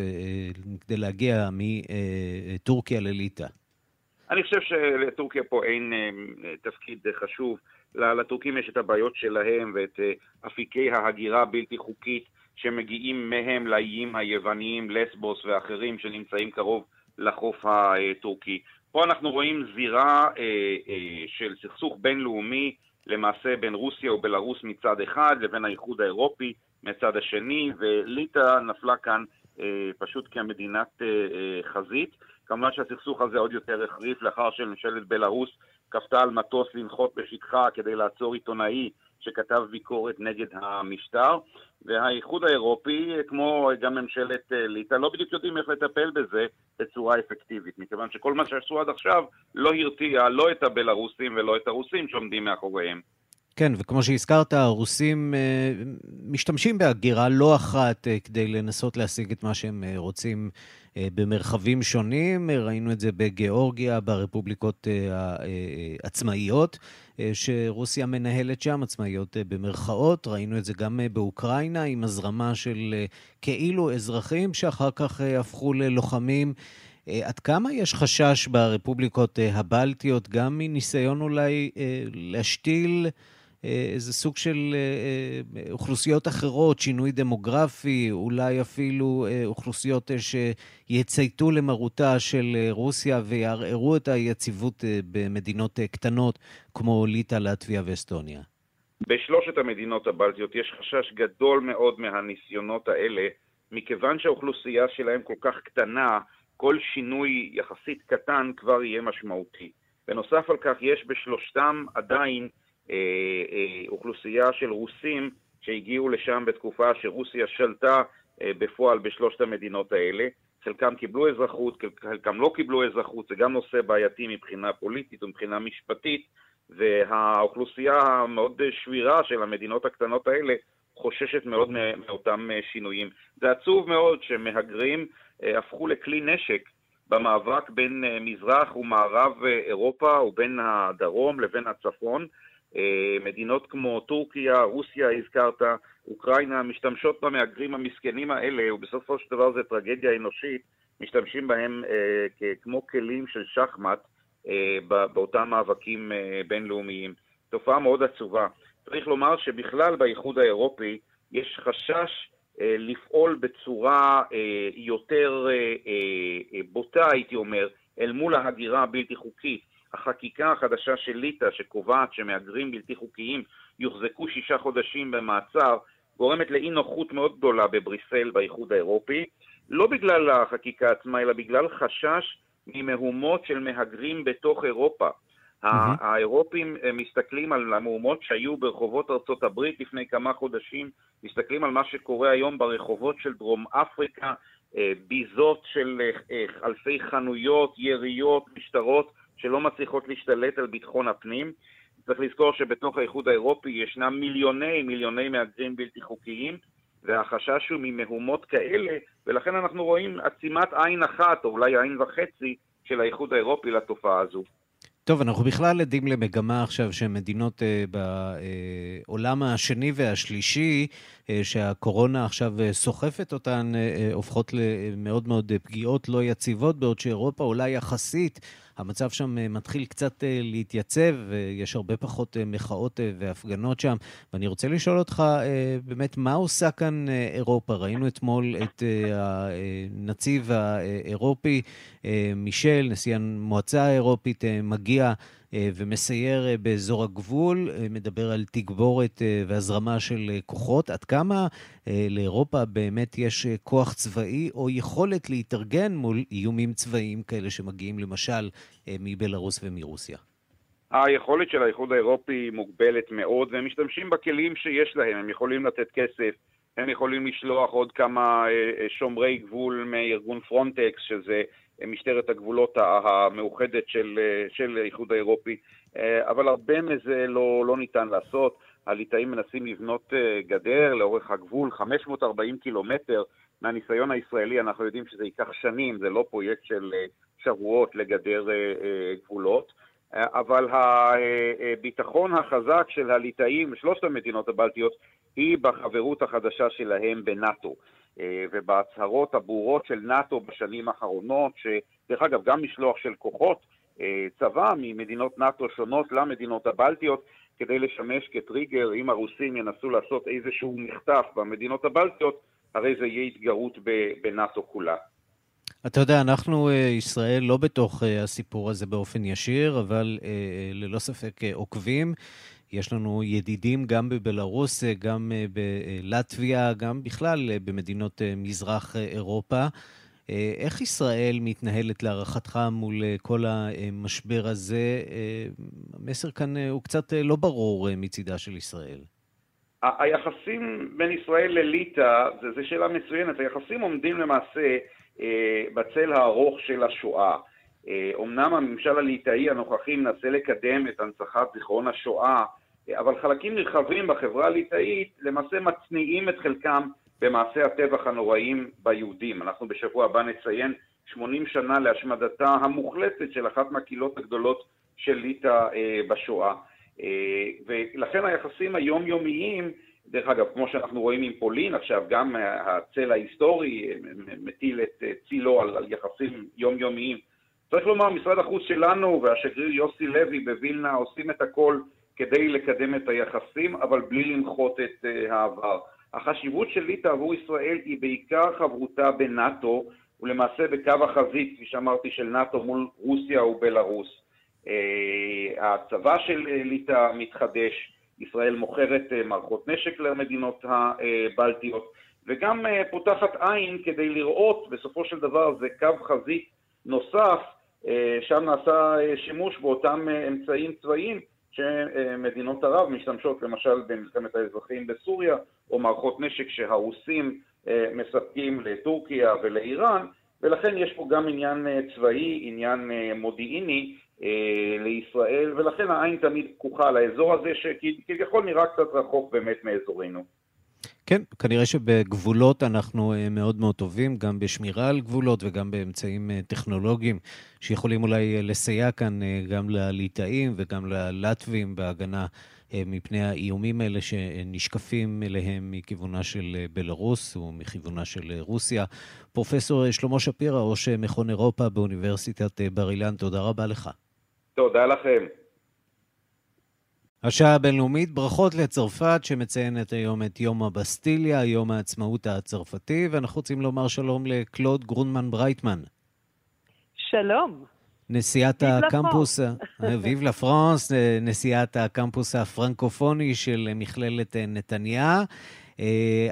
כדי להגיע מטורקיה לליטא. אני חושב שלטורקיה פה אין תפקיד חשוב, לטורקים יש את הבעיות שלהם ואת אפיקי ההגירה הבלתי חוקית שמגיעים מהם לאיים היווניים, לסבוס ואחרים שנמצאים קרוב לחוף הטורקי. פה אנחנו רואים זירה של סכסוך בינלאומי, למעשה בין רוסיה ובלרוס מצד אחד, לבין האיחוד האירופי מצד השני, וליטא נפלה כאן פשוט כמדינת חזית. כמובן שהסכסוך הזה עוד יותר החריף לאחר שממשלת בלרוס כפתה על מטוס לנחות בשטחה כדי לעצור עיתונאי שכתב ביקורת נגד המשטר, והאיחוד האירופי, כמו גם ממשלת ליטא, לא בדיוק יודעים איך לטפל בזה בצורה אפקטיבית, מכיוון שכל מה שעשו עד עכשיו לא הרתיע לא את הבלרוסים ולא את הרוסים שעומדים מאחוריהם. כן, וכמו שהזכרת, הרוסים משתמשים בהגירה לא אחת כדי לנסות להשיג את מה שהם רוצים במרחבים שונים. ראינו את זה בגיאורגיה, ברפובליקות העצמאיות שרוסיה מנהלת שם, עצמאיות במרכאות. ראינו את זה גם באוקראינה עם הזרמה של כאילו אזרחים שאחר כך הפכו ללוחמים. עד כמה יש חשש ברפובליקות הבלטיות גם מניסיון אולי להשתיל איזה סוג של אוכלוסיות אחרות, שינוי דמוגרפי, אולי אפילו אוכלוסיות שיצייתו למרותה של רוסיה ויערערו את היציבות במדינות קטנות כמו ליטא, לטביה ואסטוניה? בשלושת המדינות הבלטיות יש חשש גדול מאוד מהניסיונות האלה, מכיוון שהאוכלוסייה שלהם כל כך קטנה, כל שינוי יחסית קטן כבר יהיה משמעותי. בנוסף על כך יש בשלושתם עדיין אה, אה, אוכלוסייה של רוסים שהגיעו לשם בתקופה שרוסיה שלטה אה, בפועל בשלושת המדינות האלה. חלקם קיבלו אזרחות, חלקם לא קיבלו אזרחות, זה גם נושא בעייתי מבחינה פוליטית ומבחינה משפטית, והאוכלוסייה המאוד שבירה של המדינות הקטנות האלה חוששת מאוד מאותם שינויים. זה עצוב מאוד שמהגרים הפכו לכלי נשק במאבק בין מזרח ומערב אירופה ובין הדרום לבין הצפון. מדינות כמו טורקיה, רוסיה, הזכרת, אוקראינה, משתמשות במהגרים המסכנים האלה, ובסופו של דבר זה טרגדיה אנושית, משתמשים בהם כמו כלים של שחמט באותם מאבקים בינלאומיים. תופעה מאוד עצובה. צריך לומר שבכלל באיחוד האירופי יש חשש לפעול בצורה יותר בוטה, הייתי אומר, אל מול ההגירה הבלתי חוקית. החקיקה החדשה של ליטא שקובעת שמהגרים בלתי חוקיים יוחזקו שישה חודשים במעצר, גורמת לאי נוחות מאוד גדולה בבריסל באיחוד האירופי, לא בגלל החקיקה עצמה, אלא בגלל חשש ממהומות של מהגרים בתוך אירופה. Mm-hmm. האירופים מסתכלים על המהומות שהיו ברחובות ארצות הברית לפני כמה חודשים, מסתכלים על מה שקורה היום ברחובות של דרום אפריקה, ביזות של אלפי חנויות, יריות, משטרות, שלא מצליחות להשתלט על ביטחון הפנים. צריך לזכור שבתוך האיחוד האירופי ישנם מיליוני, מיליוני מהגרים בלתי חוקיים, והחשש הוא ממהומות כאלה, ולכן אנחנו רואים עצימת עין אחת, או אולי עין וחצי, של האיחוד האירופי לתופעה הזו. טוב, אנחנו בכלל עדים למגמה עכשיו שמדינות בעולם השני והשלישי, שהקורונה עכשיו סוחפת אותן, הופכות למאוד מאוד פגיעות לא יציבות, בעוד שאירופה אולי יחסית, המצב שם מתחיל קצת להתייצב, ויש הרבה פחות מחאות והפגנות שם, ואני רוצה לשאול אותך באמת מה עושה כאן אירופה? ראינו אתמול את הנציב האירופי מישל, נשיא המועצה האירופית, מגיע ומסייר באזור הגבול, מדבר על תגבורת והזרמה של כוחות. עד כמה לאירופה באמת יש כוח צבאי או יכולת להתארגן מול איומים צבאיים כאלה שמגיעים למשל מבלרוס ומרוסיה? היכולת של האיחוד האירופי מוגבלת מאוד, והם משתמשים בכלים שיש להם. הם יכולים לתת כסף, הם יכולים לשלוח עוד כמה שומרי גבול מארגון פרונטקס, שזה משטרת הגבולות המאוחדת של של האיחוד האירופי, אבל הרבה מזה לא לא ניתן לעשות. הליטאים מנסים לבנות גדר לאורך הגבול חמש מאות וארבעים קילומטר. מהניסיון הישראלי אנחנו יודעים שזה ייקח שנים, זה לא פרויקט של שבועות לגדר גבולות, אבל הביטחון החזק של הליטאים, שלושת המדינות הבלטיות, היא בחברות החדשה שלהם בנאטו, ובהצהרות הברורות של נאטו בשנים האחרונות, שדרך אגב גם משלוח של כוחות צבא ממדינות נאטו שונות למדינות הבלטיות, כדי לשמש כטריגר. אם הרוסים ינסו לעשות איזשהו מחטף במדינות הבלטיות, הרי זה יהיה התגרות בנאטו כולה. אתה יודע, אנחנו, ישראל, לא בתוך הסיפור הזה באופן ישיר, אבל ללא ספק עוקבים. יש לנו ידידים גם בבלרוס, גם בלטביה, גם בכלל במדינות מזרח אירופה. איך ישראל מתנהלת להערכתך מול כל המשבר הזה? המסר כאן הוא קצת לא ברור מצידה של ישראל. היחסים בין ישראל לליטא, זו שאלה מצוינת, היחסים עומדים למעשה בצל הארוך של השואה. אמנם הממשל הליטאי הנוכחי מנסה לקדם את הנצחת זיכרון השואה, אבל חלקים נרחבים בחברה הליטאית למעשה מצניעים את חלקם במעשי הטבח הנוראים ביהודים. אנחנו בשבוע הבא נציין שמונים שנה להשמדתה המוחלטת של אחת מהקהילות הגדולות של ליטא בשואה. ולכן היחסים היומיומיים, דרך אגב, כמו שאנחנו רואים עם פולין, עכשיו גם הצל ההיסטורי מטיל את צילו על יחסים יומיומיים. צריך לומר, משרד החוץ שלנו והשגריר יוסי לוי בווילנה עושים את הכל כדי לקדם את היחסים, אבל בלי למחות את העבר. החשיבות של ליטא עבור ישראל היא בעיקר חברותה בנאטו, ולמעשה בקו החזית, כפי שאמרתי, של נאטו מול רוסיה ובלרוס. הצבא של ליטא מתחדש, ישראל מוכרת מערכות נשק למדינות הבלטיות, וגם פותחת עין כדי לראות, בסופו של דבר זה קו חזית נוסף, שם נעשה שימוש באותם אמצעים צבאיים שמדינות ערב משתמשות, למשל במלחמת האזרחים בסוריה, או מערכות נשק שהרוסים מספקים לטורקיה ולאיראן, ולכן יש פה גם עניין צבאי, עניין מודיעיני לישראל, ולכן העין תמיד פקוחה לאזור הזה, שכביכול נראה קצת רחוק באמת מאזורנו. כן, כנראה שבגבולות אנחנו מאוד מאוד טובים, גם בשמירה על גבולות וגם באמצעים טכנולוגיים שיכולים אולי לסייע כאן גם לליטאים וגם ללטבים בהגנה מפני האיומים האלה שנשקפים אליהם מכיוונה של בלרוס ומכיוונה של רוסיה. פרופסור שלמה שפירא, ראש מכון אירופה באוניברסיטת בר אילן, תודה רבה לך. תודה לכם. השעה הבינלאומית, ברכות לצרפת שמציינת היום את יום הבסטיליה, יום העצמאות הצרפתי, ואנחנו רוצים לומר שלום לקלוד גרונדמן ברייטמן. שלום. נשיאת הקמפוס, ויב לה פרנס, נשיאת הקמפוס הפרנקופוני של מכללת נתניה.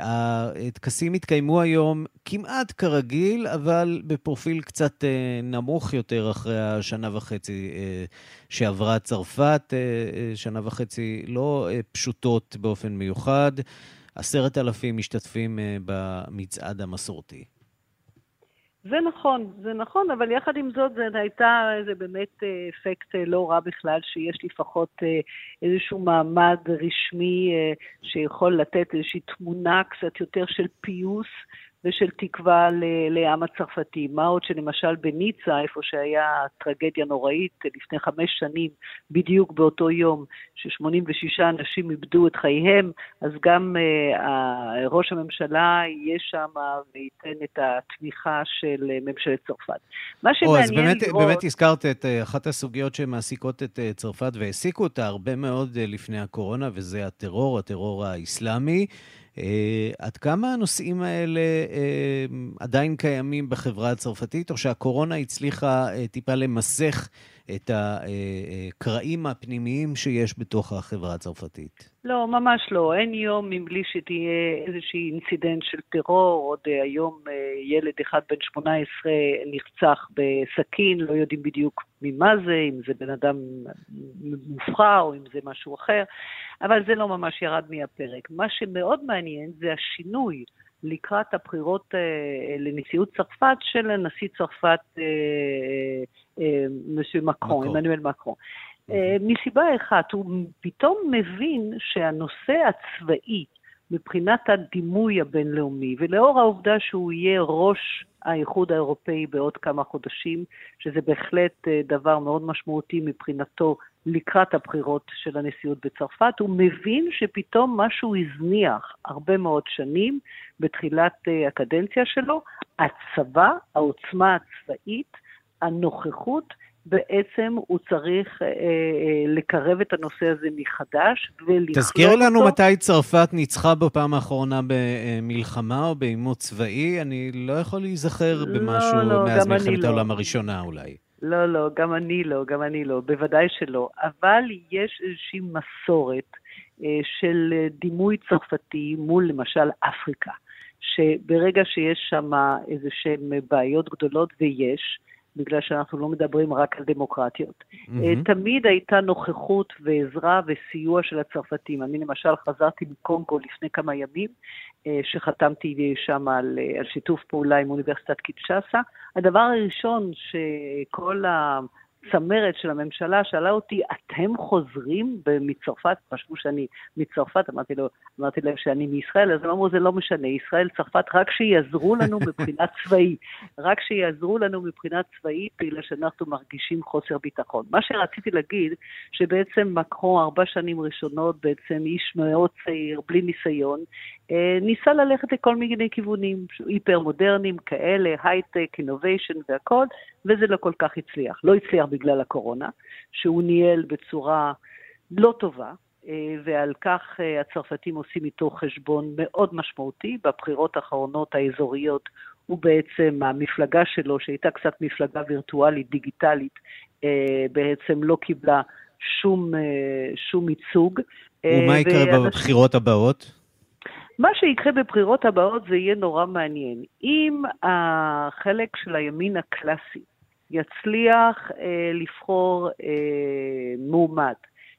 הטקסים התקיימו היום כמעט כרגיל, אבל בפרופיל קצת נמוך יותר אחרי השנה וחצי שעברה צרפת, שנה וחצי לא פשוטות באופן מיוחד. עשרת אלפים משתתפים במצעד המסורתי. זה נכון, זה נכון, אבל יחד עם זאת זה הייתה, זה באמת אפקט לא רע בכלל, שיש לפחות איזשהו מעמד רשמי שיכול לתת איזושהי תמונה קצת יותר של פיוס ושל תקווה לעם הצרפתי. מה עוד שלמשל בניצה, איפה שהיה טרגדיה נוראית לפני חמש שנים, בדיוק באותו יום, ש-שמונים ושישה אנשים איבדו את חייהם, אז גם אה, ראש הממשלה יהיה שם וייתן את התמיכה של ממשלת צרפת. מה שמעניין... אז באמת, לראות... באמת הזכרת את אחת הסוגיות שמעסיקות את צרפת, והעסיקו אותה הרבה מאוד לפני הקורונה, וזה הטרור, הטרור האיסלאמי. עד כמה הנושאים האלה עדיין קיימים בחברה הצרפתית, או שהקורונה הצליחה טיפה למסך את הקרעים הפנימיים שיש בתוך החברה הצרפתית? לא, ממש לא. אין יום מבלי שתהיה איזושהי אינסידנט של טרור. עוד היום ילד אחד בן שמונה עשרה נחצח בסכין, לא יודעים בדיוק ממה זה, אם זה בן אדם מופרע או אם זה משהו אחר, אבל זה לא ממש ירד מהפרק. מה שמאוד מעניין זה השינוי לקראת הבחירות לנשיאות צרפת של הנשיא צרפת משה מקרון, אמנואל מקרון. מסיבה אחת, הוא פתאום מבין שהנושא הצבאי מבחינת הדימוי הבינלאומי, ולאור העובדה שהוא יהיה ראש האיחוד האירופאי בעוד כמה חודשים, שזה בהחלט דבר מאוד משמעותי מבחינתו לקראת הבחירות של הנשיאות בצרפת, הוא מבין שפתאום משהו הזניח הרבה מאוד שנים בתחילת הקדנציה שלו, הצבא, העוצמה הצבאית, הנוכחות, בעצם הוא צריך אה, אה, לקרב את הנושא הזה מחדש ולכלול אותו. תזכיר לנו מתי צרפת ניצחה בפעם האחרונה במלחמה או בעימות צבאי? אני לא יכול להיזכר במשהו לא, לא, מאז מלחמת העולם לא. הראשונה אולי. לא, לא, גם אני לא, גם אני לא, בוודאי שלא. אבל יש איזושהי מסורת אה, של דימוי צרפתי מול למשל אפריקה, שברגע שיש שם איזשהם בעיות גדולות ויש, בגלל שאנחנו לא מדברים רק על דמוקרטיות. Mm-hmm. תמיד הייתה נוכחות ועזרה וסיוע של הצרפתים. אני למשל חזרתי מקונגו לפני כמה ימים, שחתמתי שם על, על שיתוף פעולה עם אוניברסיטת קיצ'אסה. הדבר הראשון שכל הצמרת של הממשלה שאלה אותי, אתם חוזרים מצרפת? משהו שאני מצרפת, אמרתי לו, אמרתי להם שאני מישראל, אז הם אמרו, זה לא משנה, ישראל, צרפת, רק שיעזרו לנו מבחינת צבאי, רק שיעזרו לנו מבחינת צבאית, בגלל שאנחנו מרגישים חוסר ביטחון. מה שרציתי להגיד, שבעצם מקרון, ארבע שנים ראשונות, בעצם איש מאוד צעיר, בלי ניסיון, ניסה ללכת לכל מיני כיוונים, היפר מודרניים, כאלה, הייטק, אינוביישן והכל, וזה לא כל כך הצליח. לא הצליח בגלל הקורונה, שהוא ניהל בצורה לא טובה, ועל כך הצרפתים עושים איתו חשבון מאוד משמעותי. בבחירות האחרונות האזוריות, הוא בעצם, המפלגה שלו, שהייתה קצת מפלגה וירטואלית, דיגיטלית, בעצם לא קיבלה שום, שום ייצוג. ומה יקרה בבחירות הבאות? מה שיקרה בבחירות הבאות זה יהיה נורא מעניין. אם החלק של הימין הקלאסי יצליח אה, לבחור אה, מועמד,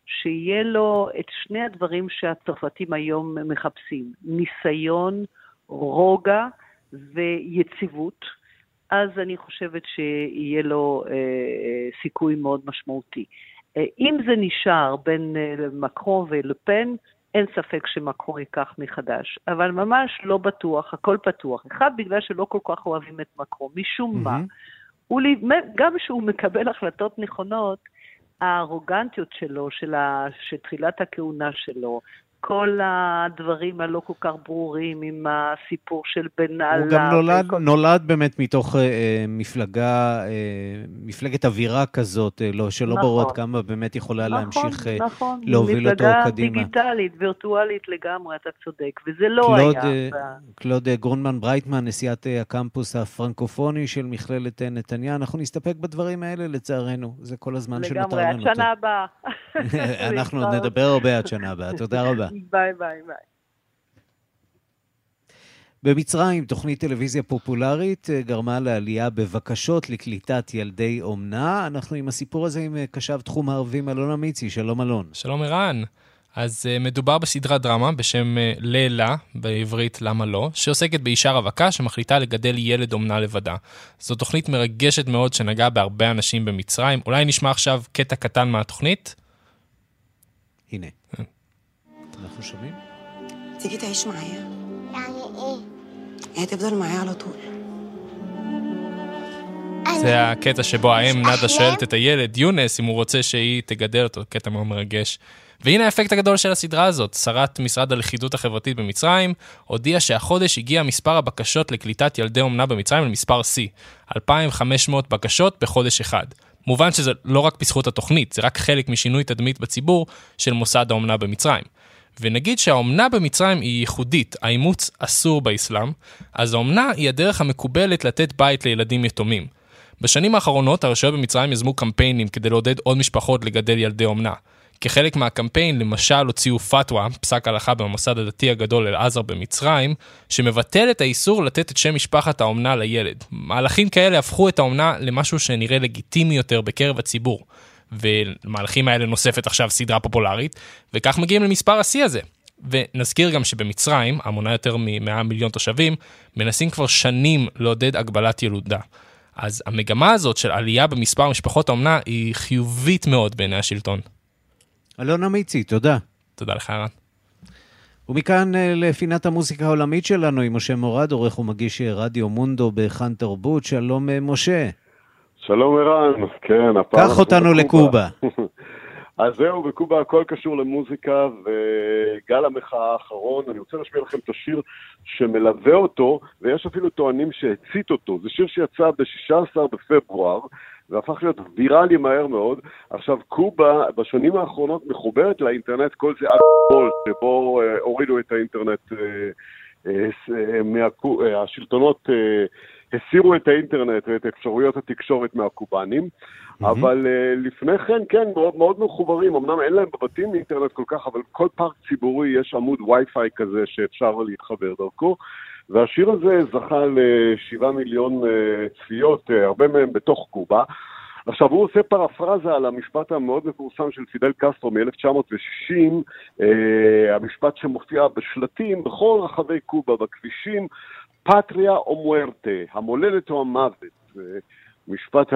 שיהיה לו את שני הדברים שהצרפתים היום מחפשים, ניסיון, רוגע ויציבות, אז אני חושבת שיהיה לו אה, סיכוי מאוד משמעותי. אה, אם זה נשאר בין אה, מקרון ולפן, אין ספק שמקור ייקח מחדש, אבל ממש לא בטוח, הכל פתוח. אחד, בגלל שלא כל כך אוהבים את מקור, משום מה. גם שהוא מקבל החלטות נכונות, הארוגנטיות שלו, של תחילת הכהונה שלו, כל הדברים הלא כל כך ברורים עם הסיפור של בן עלה. הוא גם נולד, וכל... נולד באמת מתוך אה, מפלגה, אה, מפלגת אווירה כזאת, אה, לא, שלא נכון. ברור עד כמה באמת יכולה נכון, להמשיך אה, נכון. להוביל אותו קדימה. מפלגה דיגיטלית, וירטואלית לגמרי, אתה צודק, וזה לא קלוד, היה. אה, ו... קלוד גרונדמן ברייטמן, נשיאת אה, הקמפוס הפרנקופוני של מכללת נתניה, אנחנו נסתפק בדברים האלה לצערנו, זה כל הזמן שנותר לנו. לגמרי, עד שנה הבאה. אנחנו עוד נדבר הרבה עד שנה הבאה, תודה רבה. ביי, ביי, ביי. במצרים, תוכנית טלוויזיה פופולרית גרמה לעלייה בבקשות לקליטת ילדי אומנה. אנחנו עם הסיפור הזה עם קשב תחום הערבים אלון אמיצי. שלום אלון. שלום ערן. אז מדובר בסדרה דרמה בשם לילה, בעברית למה לא, שעוסקת באישה רווקה שמחליטה לגדל ילד אומנה לבדה. זו תוכנית מרגשת מאוד שנגעה בהרבה אנשים במצרים. אולי נשמע עכשיו קטע קטן מהתוכנית? הנה. אנחנו שומעים? תגידי תעיש מעיה. יעני אה? תבדל מעיה על טול. זה הקטע שבו האם נדה שואלת את הילד, יונס, אם הוא רוצה שהיא תגדל אותו, קטע מאוד מרגש. והנה האפקט הגדול של הסדרה הזאת, שרת משרד הלכידות החברתית במצרים, הודיעה שהחודש הגיע מספר הבקשות לקליטת ילדי אומנה במצרים למספר C, אלפיים וחמש מאות בקשות בחודש אחד. מובן שזה לא רק בזכות התוכנית, זה רק חלק משינוי תדמית בציבור של מוסד האומנה במצרים. ונגיד שהאומנה במצרים היא ייחודית, האימוץ אסור באסלאם, אז האומנה היא הדרך המקובלת לתת בית לילדים יתומים. בשנים האחרונות הרשויות במצרים יזמו קמפיינים כדי לעודד עוד משפחות לגדל ילדי אומנה. כחלק מהקמפיין, למשל, הוציאו פתווה, פסק הלכה במוסד הדתי הגדול אל-עזר במצרים, שמבטל את האיסור לתת את שם משפחת האומנה לילד. מהלכים כאלה הפכו את האומנה למשהו שנראה לגיטימי יותר בקרב הציבור. ולמהלכים האלה נוספת עכשיו סדרה פופולרית, וכך מגיעים למספר השיא הזה. ונזכיר גם שבמצרים, המונה יותר מ-מאה מיליון תושבים, מנסים כבר שנים לעודד הגבלת ילודה. אז המגמה הזאת של עלייה במספר משפחות האומנה היא חיובית מאוד בעיני השלטון. אלון אמיצי, תודה. תודה לך, ערן. ומכאן לפינת המוזיקה העולמית שלנו עם משה מורד, עורך ומגיש רדיו-מונדו בכאן תרבות. שלום משה. שלום ערן, כן. קח אותנו לקובה. אז זהו, בקובה הכל קשור למוזיקה וגל המחאה האחרון. אני רוצה להשמיע לכם את השיר שמלווה אותו, ויש אפילו טוענים שהצית אותו. זה שיר שיצא ב-שישה עשר בפברואר, והפך להיות ויראלי מהר מאוד. עכשיו, קובה בשנים האחרונות מחוברת לאינטרנט, כל זה אלכוהול, שבו אה, הורידו את האינטרנט, אה, אה, מהקו... אה, השלטונות אה, הסירו את האינטרנט ואת אפשרויות התקשורת מהקובנים, mm-hmm. אבל אה, לפני כן, כן, מאוד, מאוד מחוברים, אמנם אין להם בבתים אינטרנט כל כך, אבל כל פארק ציבורי יש עמוד וי-פיי כזה שאפשר להתחבר דרכו, והשיר הזה זכה לשבעה מיליון צפיות, הרבה מהם בתוך קובה. עכשיו, הוא עושה פרפרזה על המשפט המאוד מפורסם של פידל קסטרו מ-אלף תשע מאות שישים, אה, המשפט שמופיע בשלטים בכל רחבי קובה, בכבישים, פטריה או מוארטה, המולדת או המוות, משפט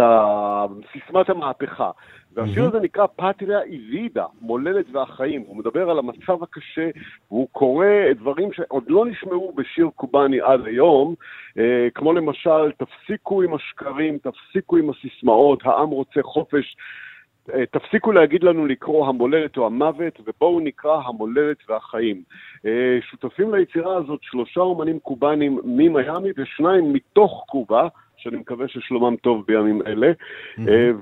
סיסמת המהפכה. והשיר הזה נקרא פטריה אי וידה, מולדת והחיים. הוא מדבר על המצב הקשה, והוא קורא דברים שעוד לא נשמעו בשיר קובני עד היום, כמו למשל, תפסיקו עם השקרים, תפסיקו עם הסיסמאות, העם רוצה חופש, תפסיקו להגיד לנו לקרוא המולדת או המוות, ובואו נקרא המולדת והחיים. שותפים ליצירה הזאת שלושה אומנים קובנים ממיימי, ושניים מתוך קובה, שאני מקווה ששלומם טוב בימים אלה.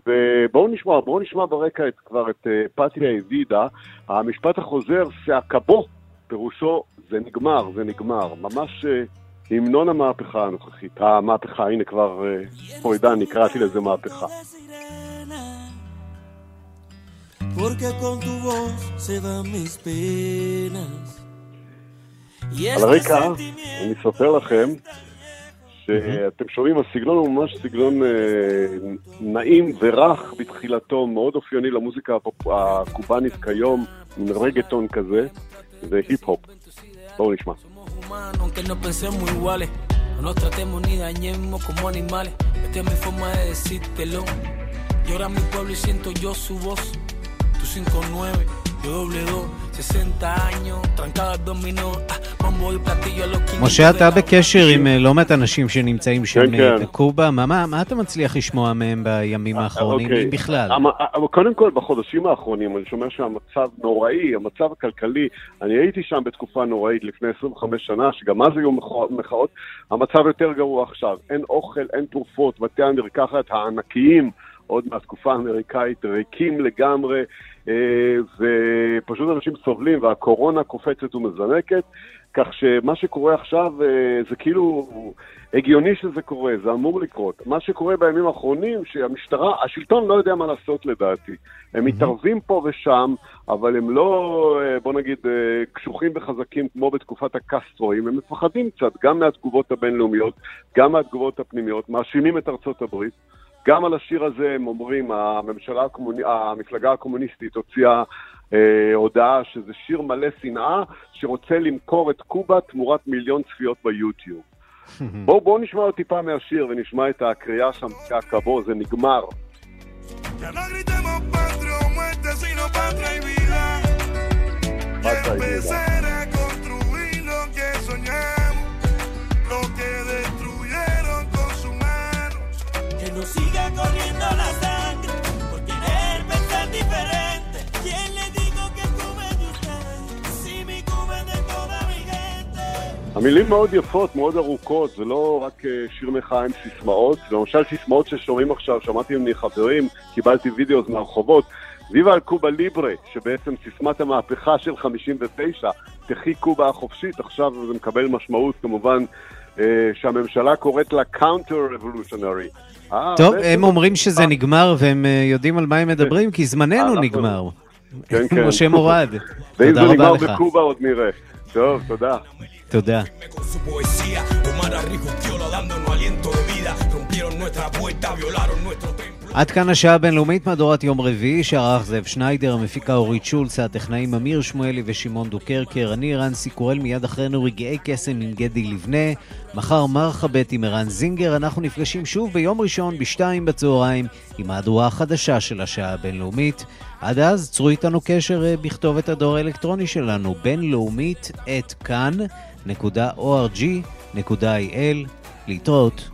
ובואו נשמע, בואו נשמע ברקע את, כבר את פטריה אי וידה. המשפט החוזר, שהקבו, פירושו, זה נגמר, זה נגמר. ממש המנון המהפכה הנוכחית. המהפכה, הנה כבר פוידן, נקראתי לזה מהפכה. Porque con tu voz se van mis penas. על הרקע, אני אספר לכם שאתם שומעים, הסגנון הוא ממש סגנון נעים ורך בתחילתו, מאוד אופייני למוזיקה הקובנית כיום, רגטון כזה, זה היפ-הופ. בואו נשמע. Llora mi pueblo y siento yo su voz. Tú cinco nueve משה, אתה בקשר עם לא מעט אנשים שנמצאים שם בקובה, מה אתה מצליח לשמוע מהם בימים האחרונים בכלל? קודם כל בחודשים האחרונים אני שומע שהמצב נוראי, המצב הכלכלי, אני הייתי שם בתקופה נוראית לפני עשרים וחמש שנה, שגם אז היו מחאות, המצב יותר גרוע עכשיו, אין אוכל, אין תרופות, בתי המרקחת הענקיים עוד מהתקופה האמריקאית, ריקים לגמרי, ופשוט אנשים סובלים, והקורונה קופצת ומזנקת, כך שמה שקורה עכשיו, זה כאילו הגיוני שזה קורה, זה אמור לקרות. מה שקורה בימים האחרונים, שהמשטרה, השלטון לא יודע מה לעשות לדעתי. הם מתערבים פה ושם, אבל הם לא, בוא נגיד, קשוחים וחזקים כמו בתקופת הקסטרואים, הם מפחדים קצת, גם מהתגובות הבינלאומיות, גם מהתגובות הפנימיות, מאשימים את ארצות הברית, גם על השיר הזה הם אומרים, הממשלה הקומוני... המפלגה הקומוניסטית הוציאה אה, הודעה שזה שיר מלא שנאה שרוצה למכור את קובה תמורת מיליון צפיות ביוטיוב. בואו בוא נשמע עוד טיפה מהשיר ונשמע את הקריאה שם כעקבו, זה נגמר. פטריה y vida. No siga corriendo la sangre por querer pensar diferente. ¿Quién le dijo que Cuba es de usted? Si mi Cuba es de toda mi gente. המילים מאוד יפות, מאוד ארוכות, זה לא רק שיר מחאה עם סיסמאות. למשל סיסמאות ששומעים עכשיו, שמעתי עם חברים, קיבלתי וידאו מהרחובות. ויבה על קובה ליברה, שבעצם סיסמת המהפכה של חמישים ותשע, תחי קובה החופשית, עכשיו זה מקבל משמעות כמובן שהממשלה קוראת לה counter-revolutionary. טוב, הם אומרים שזה נגמר והם יודעים על מה הם מדברים, כי זמננו נגמר. כן, כן. משה מורד, תודה רבה לך. ואם זה נגמר בקובה עוד נראה. טוב, תודה. תודה. עד כאן השעה הבינלאומית מהדורת יום רביעי, שערך זאב שניידר, המפיקה אורית שולץ, הטכנאים אמיר שמואלי ושמעון דוקרקר, אני ערן סיקורל, מיד אחרינו רגעי קסם עם גדי לבנה, מחר מרחבת עם ערן זינגר, אנחנו נפגשים שוב ביום ראשון בשתיים בצהריים עם מהדורה החדשה של השעה הבינלאומית. עד אז צרו איתנו קשר בכתובת הדואר האלקטרוני שלנו, בינלאומית את כאן נקודה או אר ג'י נקודה איי אל. להתראות.